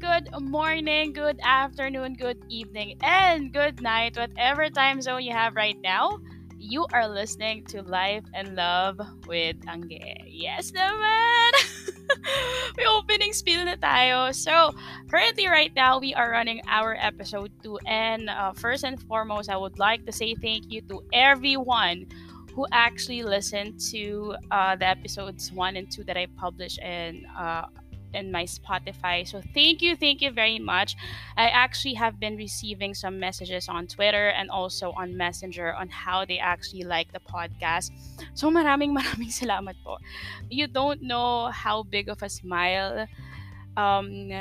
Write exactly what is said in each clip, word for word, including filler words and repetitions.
good morning, good afternoon, good evening, and good night. Whatever time zone you have right now, you are listening to Life and Love with Angge. Yes naman! May opening spiel na tayo. So, currently right now, we are running our episode two. And uh, first and foremost, I would like to say thank you to everyone who actually listened to uh, the episodes one and two that I published in, uh, in my Spotify. So thank you, thank you very much. I actually have been receiving some messages on Twitter and also on Messenger on how they actually like the podcast. So maraming maraming salamat po. You don't know how big of a smile um,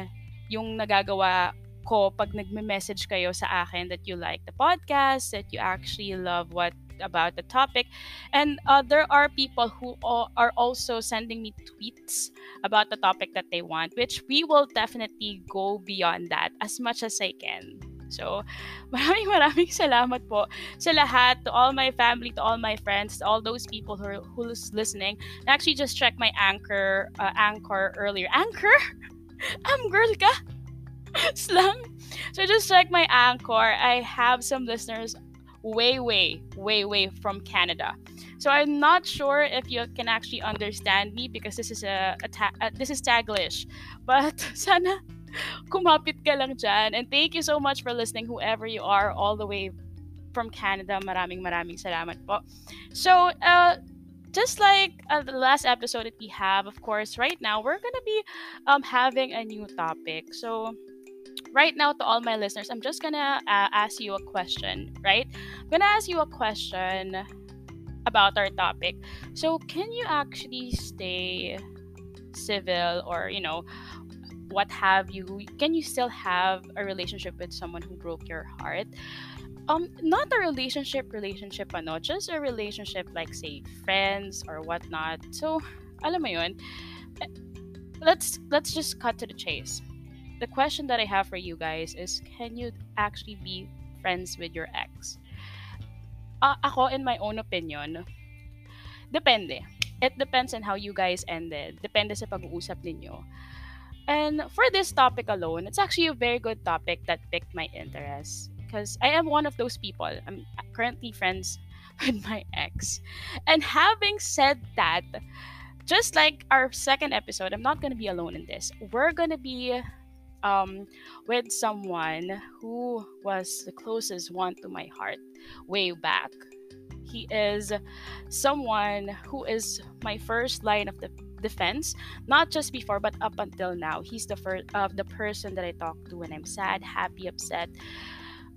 yung nagagawa ko pag nagme-message kayo sa akin that you like the podcast, that you actually love what about the topic. And uh, there are people who are also sending me tweets about the topic that they want, which we will definitely go beyond that as much as I can. So, maraming maraming salamat po sa lahat, to all my family, to all my friends, to all those people who are who's listening. And actually, just check my anchor, uh, anchor earlier. Anchor? Am girl ka? Slang? So, just check my anchor. I have some listeners way, way, way, way from Canada. So I'm not sure if you can actually understand me because this is a, a, ta- a this is Taglish. But sana kumapit ka lang dyan. And thank you so much for listening, whoever you are, all the way from Canada. Maraming maraming salamat po. So uh, just like uh, the last episode that we have, of course, right now we're gonna be um, having a new topic. So right now, to all my listeners, I'm just gonna uh, ask you a question, right? I'm gonna ask you a question about our topic. So, can you actually stay civil or, you know, what have you? Can you still have a relationship with someone who broke your heart? Um, not a relationship, relationship ano, just a relationship like, say, friends or whatnot. So, alam mo yun, let's, let's just cut to the chase. The question that I have for you guys is, can you actually be friends with your ex? Uh, ako, in my own opinion, depende. It depends on how you guys ended. Depende sa pag-uusap ninyo. And for this topic alone, it's actually a very good topic that piqued my interest. Because I am one of those people. I'm currently friends with my ex. And having said that, just like our second episode, I'm not going to be alone in this. We're going to be Um, with someone who was the closest one to my heart way back. He is someone who is my first line of the defense, not just before but up until now. He's the first of uh, the person that I talk to when I'm sad, happy, upset,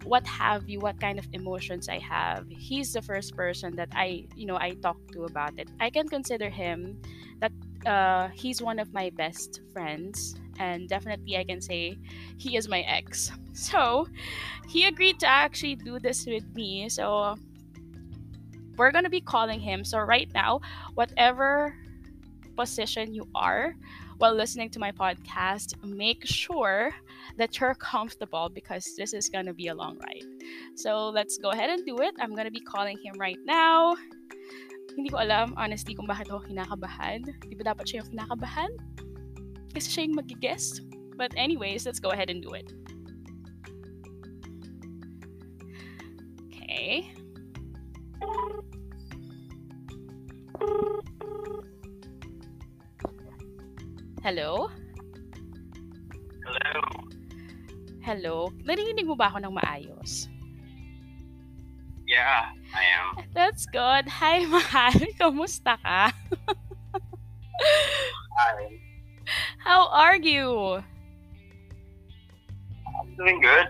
what have you, what kind of emotions I have. He's the first person that I, you know, I talk to about it. I can consider him that uh, he's one of my best friends. And definitely, I can say he is my ex. So, he agreed to actually do this with me. So, we're gonna be calling him. So, right now, whatever position you are while listening to my podcast, make sure that you're comfortable because this is gonna be a long ride. So, let's go ahead and do it. I'm gonna be calling him right now. Hindi ko alam, honestly, kung bakit ako kinakabahan. Di ba dapat siya yung kinakabahan? Kasi siya yung mag-guess. But anyways, let's go ahead and do it. Okay. Hello? Hello? Hello? Narinig mo ba ako ng maayos? Yeah, I am. That's good. Hi, mahal. Kamusta ka? Hi. How are you? I'm doing good.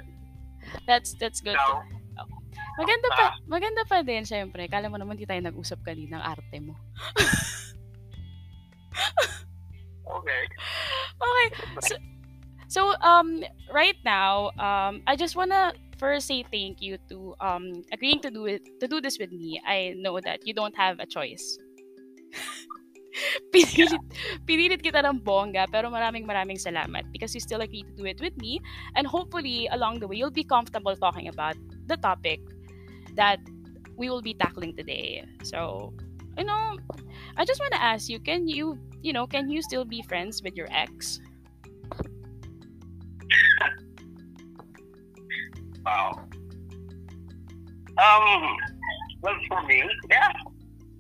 That's that's good. No. Maganda pa, maganda pa din syempre. Kala mo naman di tayo nag-usap kanina ng arte mo. Okay. Okay. So, so um right now, um I just wanna first say thank you to um agreeing to do it, to do this with me. I know that you don't have a choice. Pinilit, pinilit kita ng bongga, pero maraming maraming salamat because you still agree to do it with me, and hopefully along the way you'll be comfortable talking about the topic that we will be tackling today. So, you know, I just want to ask you, can you, you know, can you still be friends with your ex? Wow. Um, well, for me, yeah.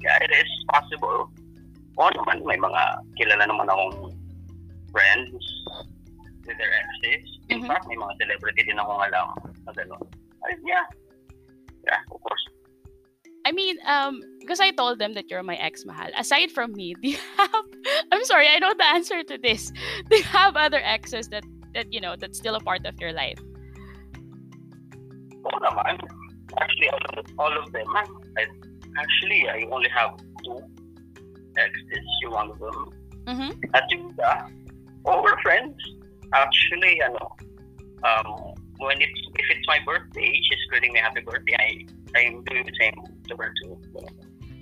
Yeah, it is possible. O naman, may mga kilala naman akong friends with their exes. In mm-hmm. fact, may mga celebrity din akong alam na gano'n. Yeah. Yeah, of course. I mean, um, because I told them that you're my ex, mahal. Aside from me, do you have... I'm sorry, I know the answer to this. Do you have other exes that, that you know, that's still a part of your life? Oo naman. Actually, all of, all of them. I, actually, I only have two exes. You're one of them. Mm-hmm. At yung uh, over friends, actually, ano, um, when it's, if it's my birthday, she's greeting me happy birthday. I, I'm doing the same to her too.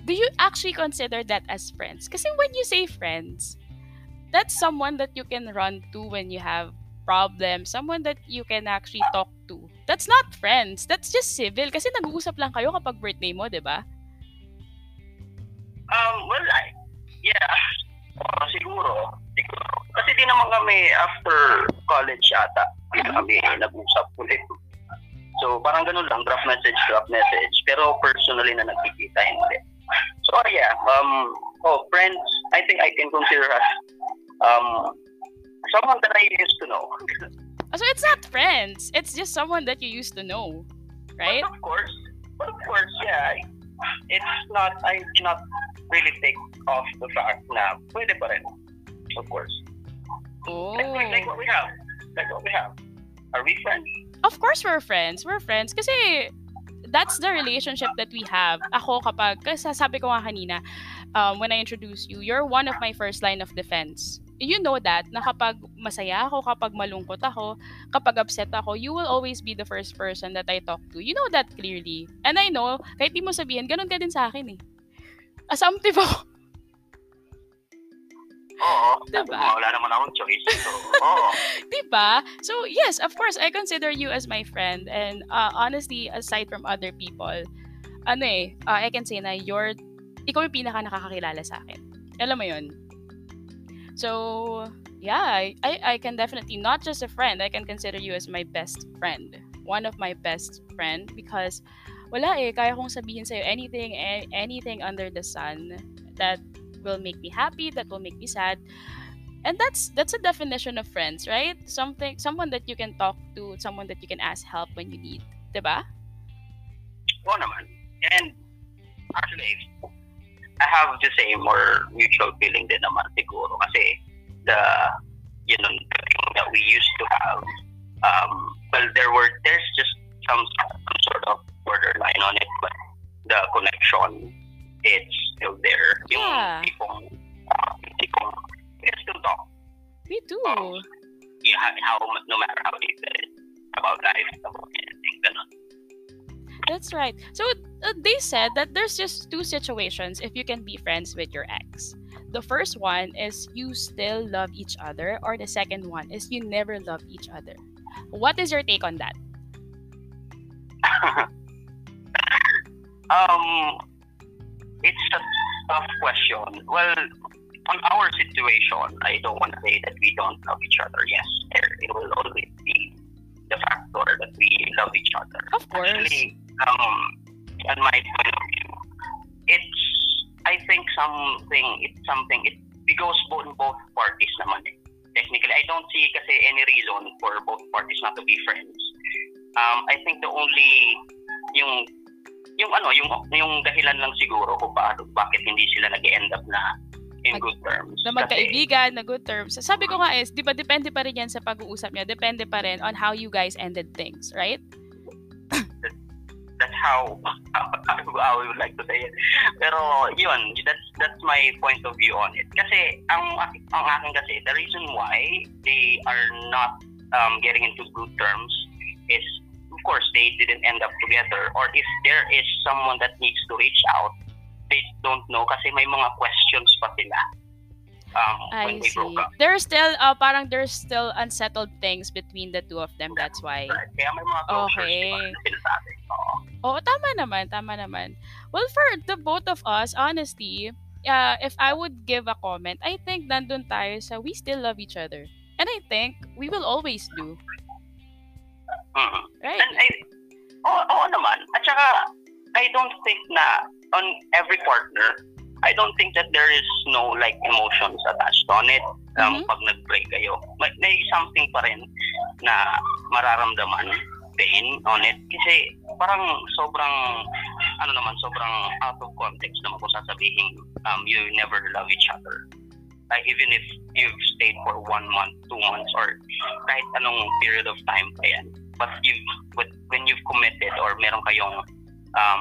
Do you actually consider that as friends? Kasi when you say friends, that's someone that you can run to when you have problems, someone that you can actually talk to. That's not friends. That's just civil. Kasi nag-uusap lang kayo kapag birthday mo, di ba? Um, well, I, yeah. Oh, siguro. Siguro. Kasi di naman kami after college ata. Mm-hmm. Kami nag-usap ulit. So, parang ganun lang. Draft message, draft message. Pero personally na nagkikita, hindi. So, yeah. Um, oh, friends, I think I can consider us um, someone that I used to know. So, it's not friends. It's just someone that you used to know, right? But of course. But of course, yeah. It's not, I cannot really take off the fact na pwede pa rin. Of course. Oh. Like, like, like what we have. Like what we have. Are we friends? Of course we're friends. We're friends kasi that's the relationship that we have. Ako kapag, kasi sabi ko nga kanina, um, when I introduce you, you're one of my first line of defense. You know that, na kapag masaya ako, kapag malungkot ako, kapag upset ako, you will always be the first person that I talk to. You know that clearly. And I know, kahit di mo sabihin, ganun ka din sa akin eh. Assumptive ako. Oo. Diba? Wala naman akong choice. So, oo. Diba? So, yes, of course, I consider you as my friend. And uh, honestly, aside from other people, ano eh, uh, I can say na you're, ikaw yung pinaka nakakakilala sa akin. Alam mo yun? So, yeah, I, I can definitely, not just a friend, I can consider you as my best friend. One of my best friend because wala eh, kaya kong sabihin sa'yo anything, anything under the sun that will make me happy, that will make me sad, and that's that's a definition of friends, right? Something, someone that you can talk to, someone that you can ask help when you need, diba? Oo naman. And actually, I have the same or mutual feeling din naman siguro kasi the you know that we used to have. Um, well, there were there's just some some sort of borderline on it, but the connection, it's still there. Yung yeah. tipong, uh, tipong, we can still talk. We do. Um, yeah, how, no matter how deep it is, about life, about anything, ganun. That's right. So, uh, they said that there's just two situations if you can be friends with your ex. The first one is you still love each other, or the second one is you never love each other. What is your take on that? um... It's a tough question. Well, on our situation, I don't want to say that we don't love each other. Yes, there, it will always be the factor that we love each other. Of course. Actually, um, on my point of view, it's, I think something, it's something, it, it goes both, both parties naman eh. Technically, I don't see kasi any reason for both parties not to be friends. Um, I think the only, yung, yung ano yung yung dahilan lang siguro kung paano bakit hindi sila nag-end up na in Mag- good terms na magkaibigan na good terms. Sabi ko nga is, di ba, depende pa rin yan sa pag-uusap niya, depende pa rin on how you guys ended things, right? that, that's how, how, how I would like to say it, pero yun, that's that's my point of view on it kasi ang ang akin kasi the reason why they are not um, getting into good terms is of course, they didn't end up together, or if there is someone that needs to reach out, they don't know kasi may mga questions pa sila um, when they broke up. There's still, uh, parang there's still unsettled things between the two of them, that's why. Right. Kaya may mga closures, okay. Oo, oh, tama naman, tama naman. Well, for the both of us, honestly, uh, if I would give a comment, I think nandun tayo sa we still love each other. And I think we will always do. Mm-hmm. Right. And I, Oo, oo naman. At saka, I don't think na on every partner, I don't think that there is no like emotions attached on it. Um, mm-hmm. Pag nag-break kayo, may, may something pa rin na mararamdaman, pain on it. Kasi parang sobrang, ano naman, sobrang out of context naman kung sasabihin, um, you never love each other. Like even if you've stayed for one month, two months, or kahit anong period of time pa yan. But you've, but when you've committed or meron kayong, um,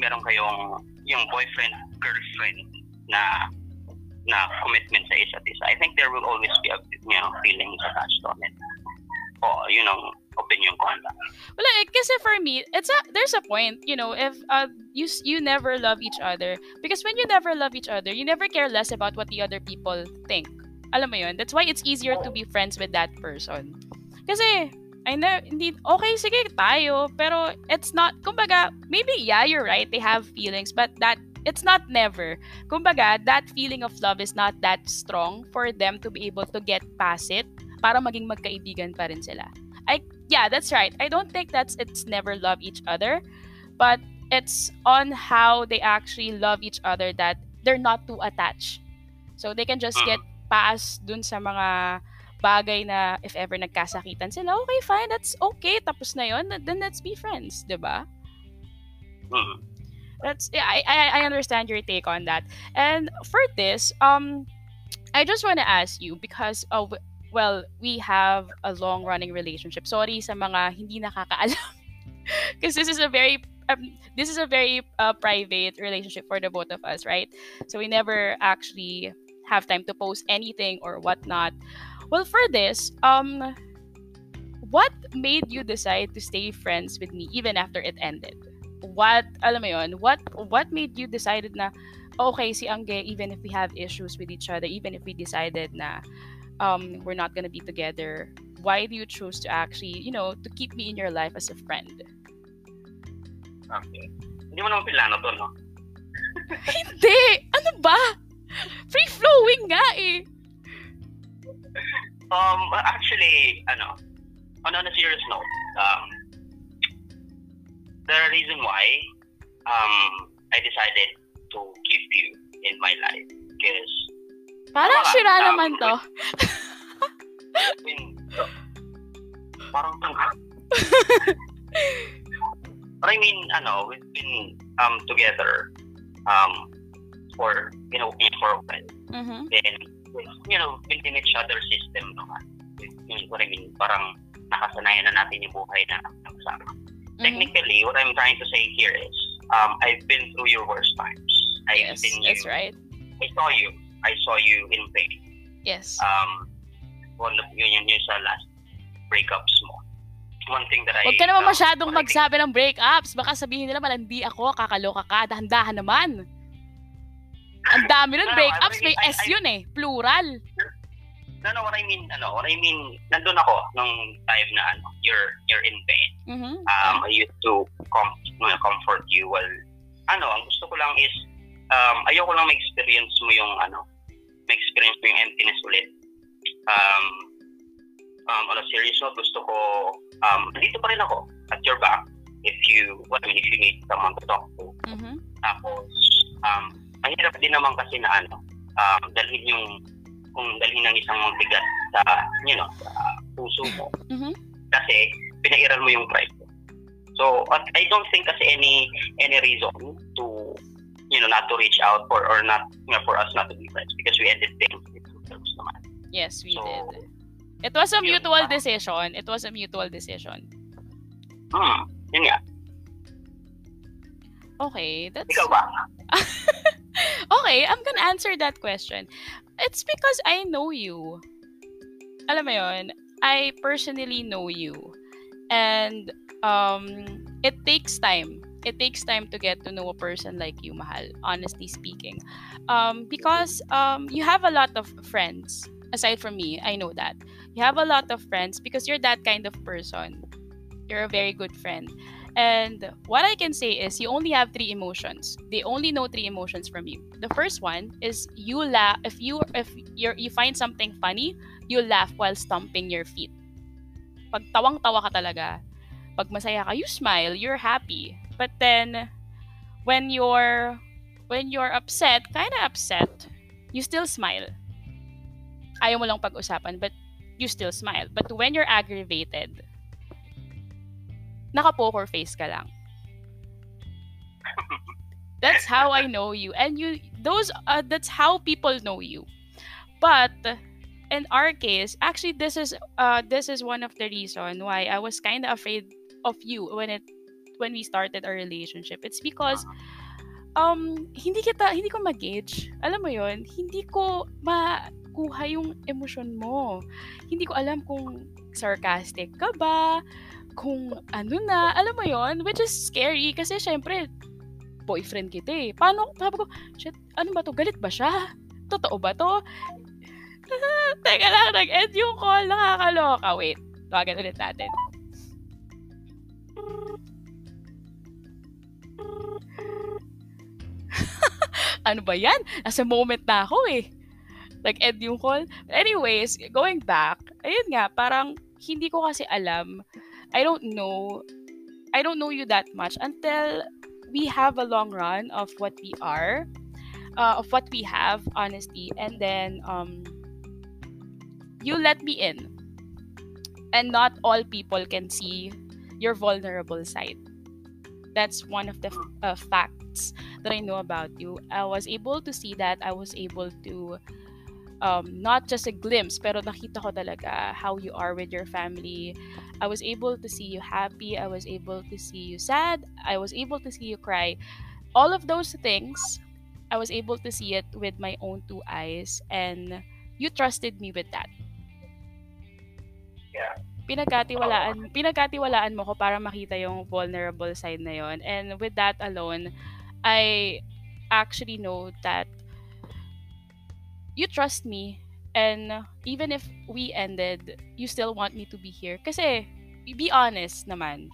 meron kayong yung boyfriend, girlfriend na na commitment sa isa't isa, I think there will always be a, you know, feelings attached on it. O, you know, opinion ko lang. Well, like, kasi for me, it's a, there's a point, you know, if uh, you you never love each other, because when you never love each other, you never care less about what the other people think. Alam mo yun? That's why it's easier to be friends with that person. Kasi, I know, hindi, okay, sige, tayo, pero it's not, kumbaga, maybe, yeah, you're right, they have feelings, but that, it's not never. Kumbaga, that feeling of love is not that strong for them to be able to get past it para maging magkaibigan pa rin sila. I, yeah, that's right. I don't think that's, it's never love each other, but it's on how they actually love each other that they're not too attached. So they can just get past dun sa mga bagay na if ever nagkasakitan sila, okay, fine, that's okay, tapos na yun, then let's be friends, diba? Mm-hmm. That's, yeah, I, I I understand your take on that. And for this, um, I just want to ask you because uh, w- well, we have a long-running relationship. Sorry sa mga hindi nakakaalam, because this is a very um, this is a very uh, private relationship for the both of us, right? So we never actually have time to post anything or whatnot. Well, for this, um, what made you decide to stay friends with me even after it ended? What, alam mo yun, what, what made you decided na, okay, si Angge, even if we have issues with each other, even if we decided na um, we're not gonna be together, why do you choose to actually, you know, to keep me in your life as a friend? Okay. Hindi mo naman pilano to, no? Hindi! Ano ba? Free-flowing nga eh! Um, actually, ano, on a serious note, um, the reason why um I decided to keep you in my life because parang sure um, naman to. I mean, so, parang tanga. But I mean, ano, we've been um together um for you know for a while. Mm-hmm. Then you know building each other's system naman. Yun ko rin, parang nakasanayan na natin yung buhay na kasama. Technically, what I'm trying to say here is, um, I've been through your worst times. I've yes, been that's you. right. I saw you. I saw you in pain. Yes. Um, one of yun yun sa last breakups mo. One thing that I. Huwag ka naman um, masyadong magsabi ng breakups. Baka sabihin nila malandi ako, kakaloka ka, dahan-dahan naman. Ang dami nun no, breakups, no, I mean, may I, S I, yun eh, plural. No, no, what I mean, ano, what I mean, nandun ako nung time na, ano, you're, you're in pain. Mm-hmm. Um, I used to com- comfort you while, ano, ang gusto ko lang is, um, ayoko lang ma-experience mo yung, ano, ma-experience mo yung emptiness ulit. Um, um, on a serious note, gusto ko, um, dito pa rin ako, at your back, if you, what I mean, if you need someone to talk to. Mm-hmm. Tapos, um, mahirap din naman kasi na, ano, um, dalhin yung, kung dalhin ng isang mabigat sa, you know, sa puso mo. Mm-hmm. Kasi, pinairal mo yung pride mo. So, at I don't think kasi any any reason to, you know, not to reach out for, or not, you know, for us not to be friends because we ended things with ourselves naman. Yes, we so, did. It was a yun, mutual uh, decision. It was a mutual decision. Hmm, yun nga. Okay, that's... Ikaw ba? Okay, I'm gonna answer that question. It's because I know you. Alam mo yun, I personally know you. And um, it takes time. It takes time to get to know a person like you, mahal, honestly speaking. Um, because um, you have a lot of friends. Aside from me, I know that. You have a lot of friends because you're that kind of person. You're a very good friend. And what I can say is you only have three emotions. They only know three emotions from you. The first one is you laugh. If you if you you find something funny, you laugh while stomping your feet. Pag tawang-tawa ka talaga. Pag masaya ka, you smile, you're happy. But then, when you're, when you're upset, kinda upset, you still smile. Ayaw mo lang pag-usapan, but you still smile. But when you're aggravated, naka-poker face ka lang. That's how I know you. And you, those, uh, that's how people know you. But in our case, actually, this is, uh, this is one of the reason why I was kind of afraid of you when it, when we started our relationship. It's because, um, hindi kita, hindi ko ma-gauge. Alam mo yon, hindi ko makuha yung emotion mo. Hindi ko alam kung sarcastic ka ba, kung ano na, alam mo yon, which is scary kasi syempre, boyfriend kita eh. Paano, sabi ko, shit, ano ba to? Galit ba siya? Totoo ba to? Teka lang, nag-end yung call. Nakakaloka. Wait, tawagan ulit natin. Ano ba yan? Nasa moment na ako eh. Nag-end yung call. Anyways, going back, ayun nga, parang hindi ko kasi alam. I don't know. I don't know you that much until we have a long run of what we are, uh, of what we have, honestly. And then, um, you let me in. And not all people can see your vulnerable side. That's one of the uh, facts that I know about you. I was able to see that. I was able to, um, not just a glimpse, pero nakita ko talaga how you are with your family. I was able to see you happy. I was able to see you sad. I was able to see you cry. All of those things, I was able to see it with my own two eyes. And you trusted me with that. Yeah. Pinagkatiwalaan, pinagkatiwalaan mo ko para makita yung vulnerable side na yon. And with that alone, I actually know that you trust me. And even if we ended, you still want me to be here. Kasi, be honest naman,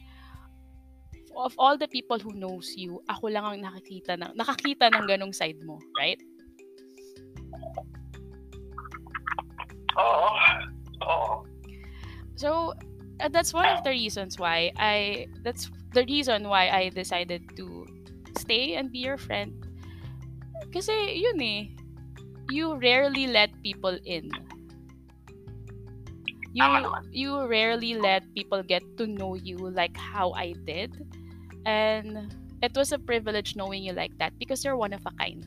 of all the people who knows you, ako lang ang nakakita ng, nakakita ng ganong side mo, right? Oo. Oo. So, uh, that's one of the reasons why I, that's the reason why I decided to stay and be your friend. Kasi, yun eh. You rarely let people in. You you rarely let people get to know you like how I did. And it was a privilege knowing you like that because you're one of a kind.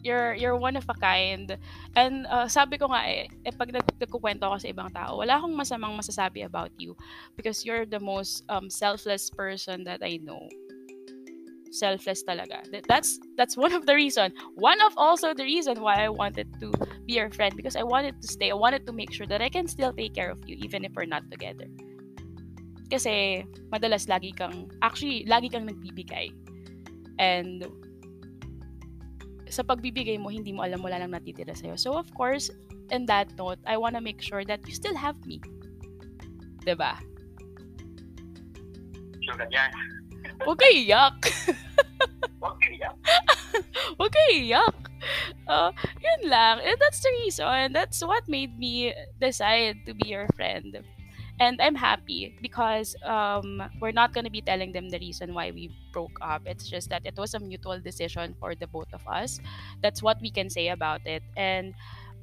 You're you're one of a kind. And uh, sabi ko nga eh, eh pag nagkukwento ako sa ibang tao, wala akong masamang masasabi about you because you're the most um, selfless person that I know. Selfless talaga. That's that's one of the reason. One of also the reason why I wanted to be your friend because I wanted to stay. I wanted to make sure that I can still take care of you even if we're not together. Kasi madalas lagi kang, actually lagi kang nagbibigay. And sa pagbibigay mo, hindi mo alam wala nang natitira sa'yo. So of course, in that note, I wanna make sure that you still have me. Diba? Sure ka yan. Huwag kayo iyak. Huwag kayo iyak. Huwag kayo iyak. Uh, yun lang. And that's the reason. That's what made me decide to be your friend. And I'm happy because um, we're not gonna be telling them the reason why we broke up. It's just that it was a mutual decision for the both of us. That's what we can say about it. And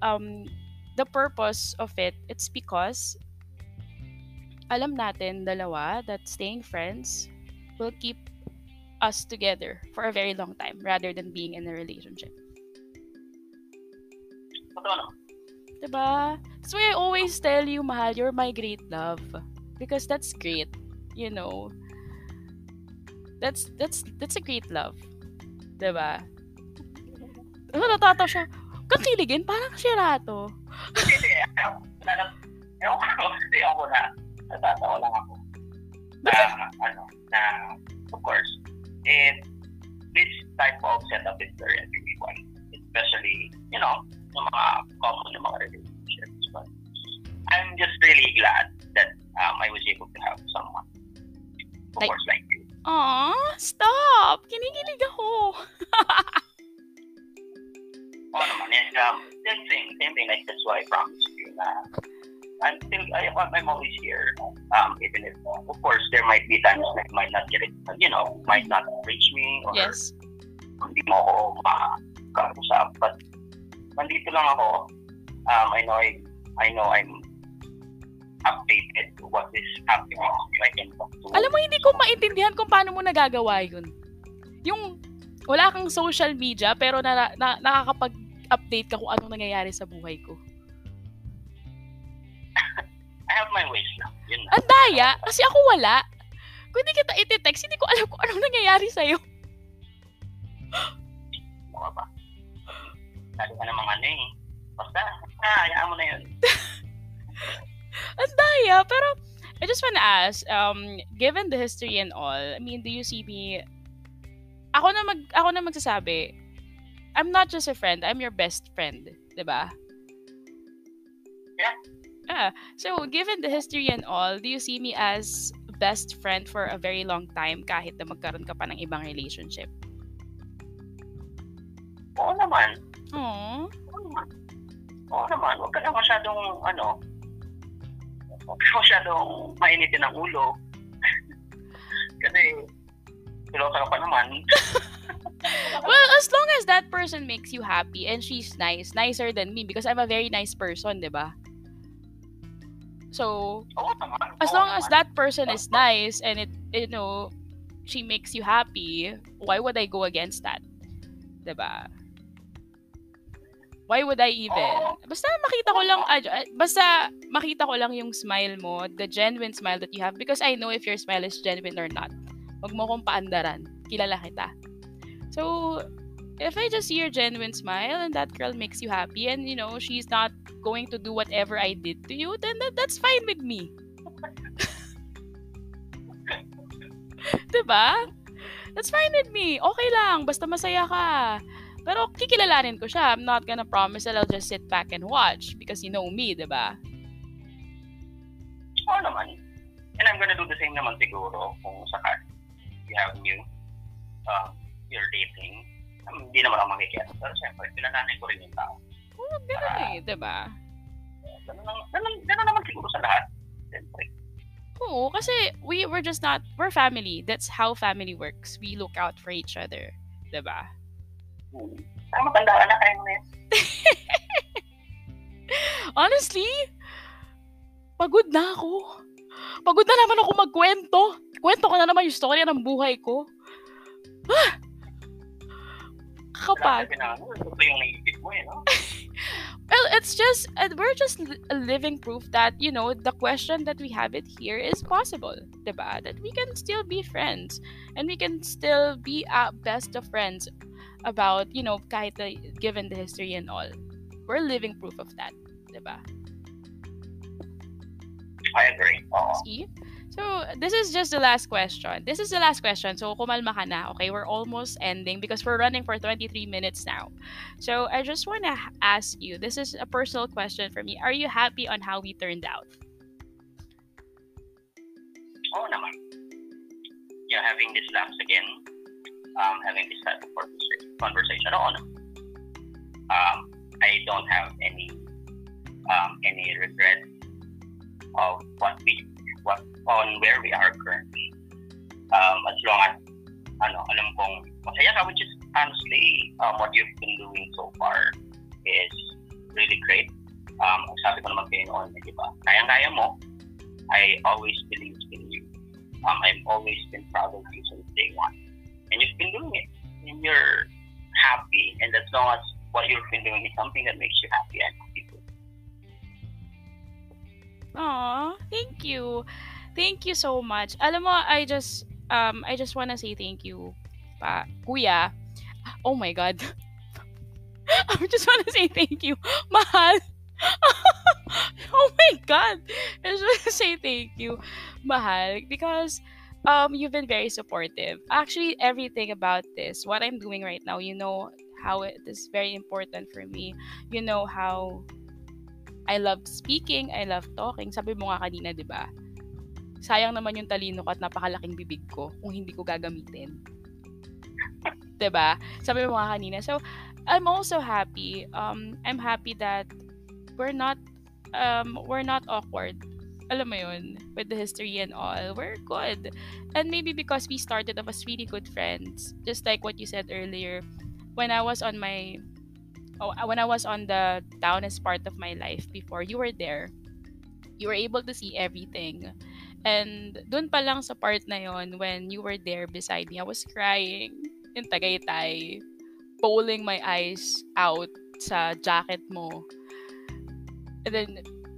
um, the purpose of it, it's because alam natin dalawa that staying friends will keep us together for a very long time rather than being in a relationship. Diba? That's why I always tell you, mahal, you're my great love. Because that's great, you know. That's that's that's a great love. Diba? Natatawa siya. Kakiligin, parang sirato. Hindi ako na. Natatawa lang ako. Na, ano, na, of course, it, this type of setup is very everyone, especially, you know, yung mga common yung mga relationships. But I'm just really glad that um, I was able to have someone, of like, course, like you. Aww, stop! Kinikilig ako! Oo naman, and um, same thing, same thing, like that's why I promised you na until I have my mom is here, um, even if uh, of course there might be times that might not get it, you know, might not reach me or yes. hindi mo ako makausap. But nandito lang ako. Um, I know I, I know I'm updated to what is happening. I can talk to. Alam mo, hindi ko maintindihan kung paano mo nagagawa yun. Yung wala kang social media pero na, na, nakakapag-update ka kung anong nangyayari sa buhay ko. I have my ways lang. Yun na. Ang daya, kasi ako wala. Kung hindi kita iti-text, hindi ko alam kung anong nangyayari sa'yo. Mukha ba? Sabi ka namang ano eh. Basta, ah, ayaan mo na yun. Ang daya, pero I just wanna ask, um, given the history and all, I mean, do you see me... Ako na mag ako na magsasabi. I'm not just a friend, I'm your best friend, 'di ba? Yeah. Ah, so given the history and all, do you see me as best friend for a very long time kahit na magkaroon ka pa ng ibang relationship? Oo naman. Oo. Oo naman. Oo naman. Huwag ka na masyadong ano. Huwag ka masyadong mainitin ang ulo. Kasi Pilosa ka pa naman. Well, as long as that person makes you happy and she's nice, nicer than me because I'm a very nice person, di ba? So, oh, as long oh, as that person is nice and it, you know, she makes you happy, why would I go against that? Di ba? Why would I even? Basta makita ko lang, basta makita ko lang yung smile mo, the genuine smile that you have because I know if your smile is genuine or not. Huwag mo kong paandaran. Kilala kita. So, if I just see your genuine smile and that girl makes you happy and, you know, she's not going to do whatever I did to you, then that, that's fine with me. Diba? That's fine with me. Okay lang. Basta masaya ka. Pero kikilalanin ko siya. I'm not gonna promise that I'll just sit back and watch because you know me, diba? Oo naman. And I'm gonna do the same naman siguro kung sakali. You have new, uh, you're dating, hindi um, naman ako makikita. Pero siyempre, pinananin ko rin yung tao. Oo, oh, gano'n uh, eh, diba? Gano'n naman siguro sa lahat. Siyempre. Oo, kasi we, we're just not, we're family. That's how family works. We look out for each other. Diba? Hmm. Ah, matanda ka na kayo ngayon. Honestly, pagod na ako. Pagod na naman ako magkwento. Kwento ko na naman yung story ng buhay ko. Ah! Kapag... Well, it's just... We're just a living proof that, you know, the question that we have it here is possible. Diba? That we can still be friends. And we can still be uh, best of friends about, you know, kahit uh, given the history and all. We're living proof of that. Diba? I agree. Uh-huh. See? So, this is just the last question. This is the last question. So, kumalma ka na. Okay, we're almost ending because we're running for twenty-three minutes now. So, I just want to ask you, this is a personal question for me. Are you happy on how we turned out? Oh, naman. Yeah, having these laughs again. Um, having this type of conversation. Oh, naman. Um, I don't have any um, any regrets of what we, what on where we are currently. Um, as long as, ano, alam kong masaya ka, which is honestly, um, what you've been doing so far is really great. Um, sabi ko naman kayo noon, di ba? Kaya-kaya mo. I always believed in you. Um, I've always been proud of you since day one. And you've been doing it. And you're happy. And as long as what you've been doing is something that makes you happy, I'm happy too. Aw, thank you. Thank you so much. Alam mo, I just, um, I just wanna say thank you, pa, kuya. Oh my God. I just wanna say thank you. Mahal. Oh my God. I just wanna say thank you, Mahal. Because, um, you've been very supportive. Actually, everything about this, what I'm doing right now, you know how it is very important for me. You know how... I love speaking, I love talking. Sabi mo nga kanina, di ba? Sayang naman yung talino ko at napakalaking bibig ko kung hindi ko gagamitin. Di ba? Sabi mo nga kanina. So, I'm also happy. Um, I'm happy that we're not um, we're not awkward. Alam mo yun, with the history and all, we're good. And maybe because we started off as really good friends, just like what you said earlier, when I was on my, oh, when I was on the downest part of my life before, you were there. You were able to see everything. And dun pa lang sa part na yon, when you were there beside me, I was crying in Tagaytay, pulling my eyes out sa jacket mo. And then,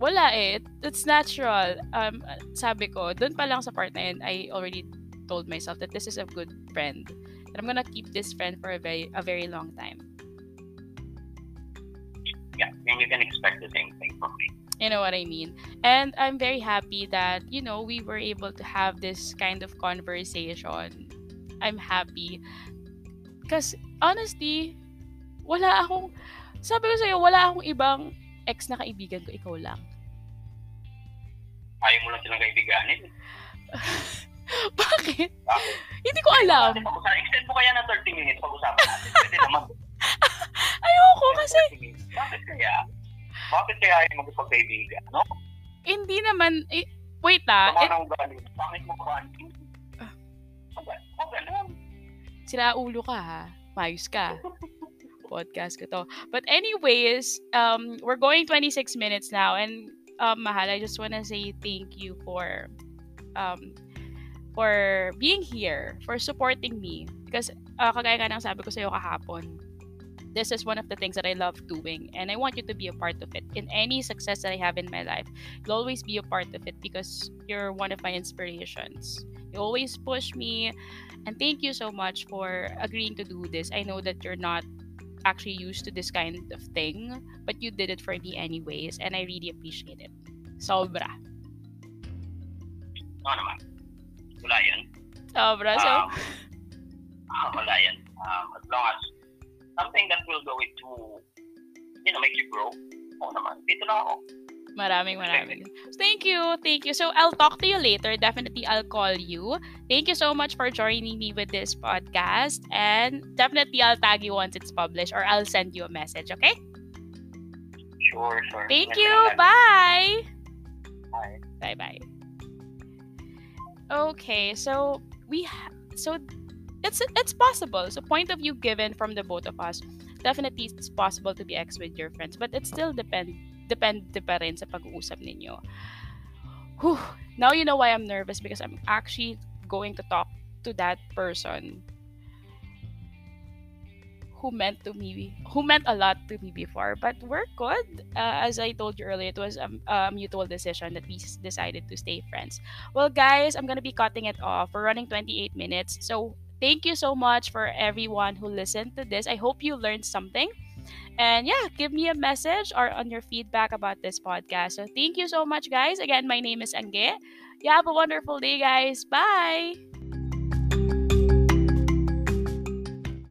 wala eh. It's natural. Um, sabi ko, dun pa lang sa part na yun, I already told myself that this is a good friend. And I'm gonna keep this friend for a very, a very long time. Yeah, and you can expect the same thing from me. You know what I mean? And I'm very happy that, you know, we were able to have this kind of conversation. I'm happy. Because, honestly, wala akong, sabi ko sa'yo, wala akong ibang ex na kaibigan ko, ikaw lang. Ayaw mo lang silang kaibiganin. Bakit? Bakit? Hindi ko alam. Extend mo kaya na thirty minutes pag-usapan natin. Pwede naman. Ayoko kasi. Bakit kaya? Bakit kaya ayaw mag-ipag-kaibigan? No? Hindi naman. Eh, wait ah. Sama nang galing. Pangit mo ka. Huwag alam. Sira ulo ka ha. Mayos ka. Podcast ko to. But anyways, um, we're going twenty-six minutes now, and um, Mahal, I just wanna say thank you for, um, for being here, for supporting me. Because, uh, kagaya nga ng sabi ko sa'yo kahapon, this is one of the things that I love doing, and I want you to be a part of it. In any success that I have in my life, you'll always be a part of it because you're one of my inspirations. You always push me, and thank you so much for agreeing to do this. I know that you're not actually used to this kind of thing, but you did it for me anyways, and I really appreciate it. Sobra. Oo naman. Wala yan. Sobra, so. Um, uh, wala yan. Um, as long as something that will go into, you know, make you grow. Oo naman. Dito na ako. Maraming maraming. Thank you. Thank you. So, I'll talk to you later. Definitely, I'll call you. Thank you so much for joining me with this podcast. And definitely, I'll tag you once it's published, or I'll send you a message, okay? Sure, sure. Thank you. Bye. Bye. Bye-bye. Okay, so we ha- so it's it's possible. So, point of view given from the both of us. Definitely, it's possible to be ex with your friends, but it still depends. Depende pa rin sa pag-uusap ninyo. Whew. Now you know why I'm nervous, because I'm actually going to talk to that person who meant to me, who meant a lot to me before. But we're good. Uh, as I told you earlier, it was a, a mutual decision that we decided to stay friends. Well, guys, I'm gonna be cutting it off. We're running twenty-eight minutes. So thank you so much for everyone who listened to this. I hope you learned something. And yeah, give me a message or on your feedback about this podcast. So thank you so much, guys. Again, my name is Angge. You have a wonderful day, guys. Bye!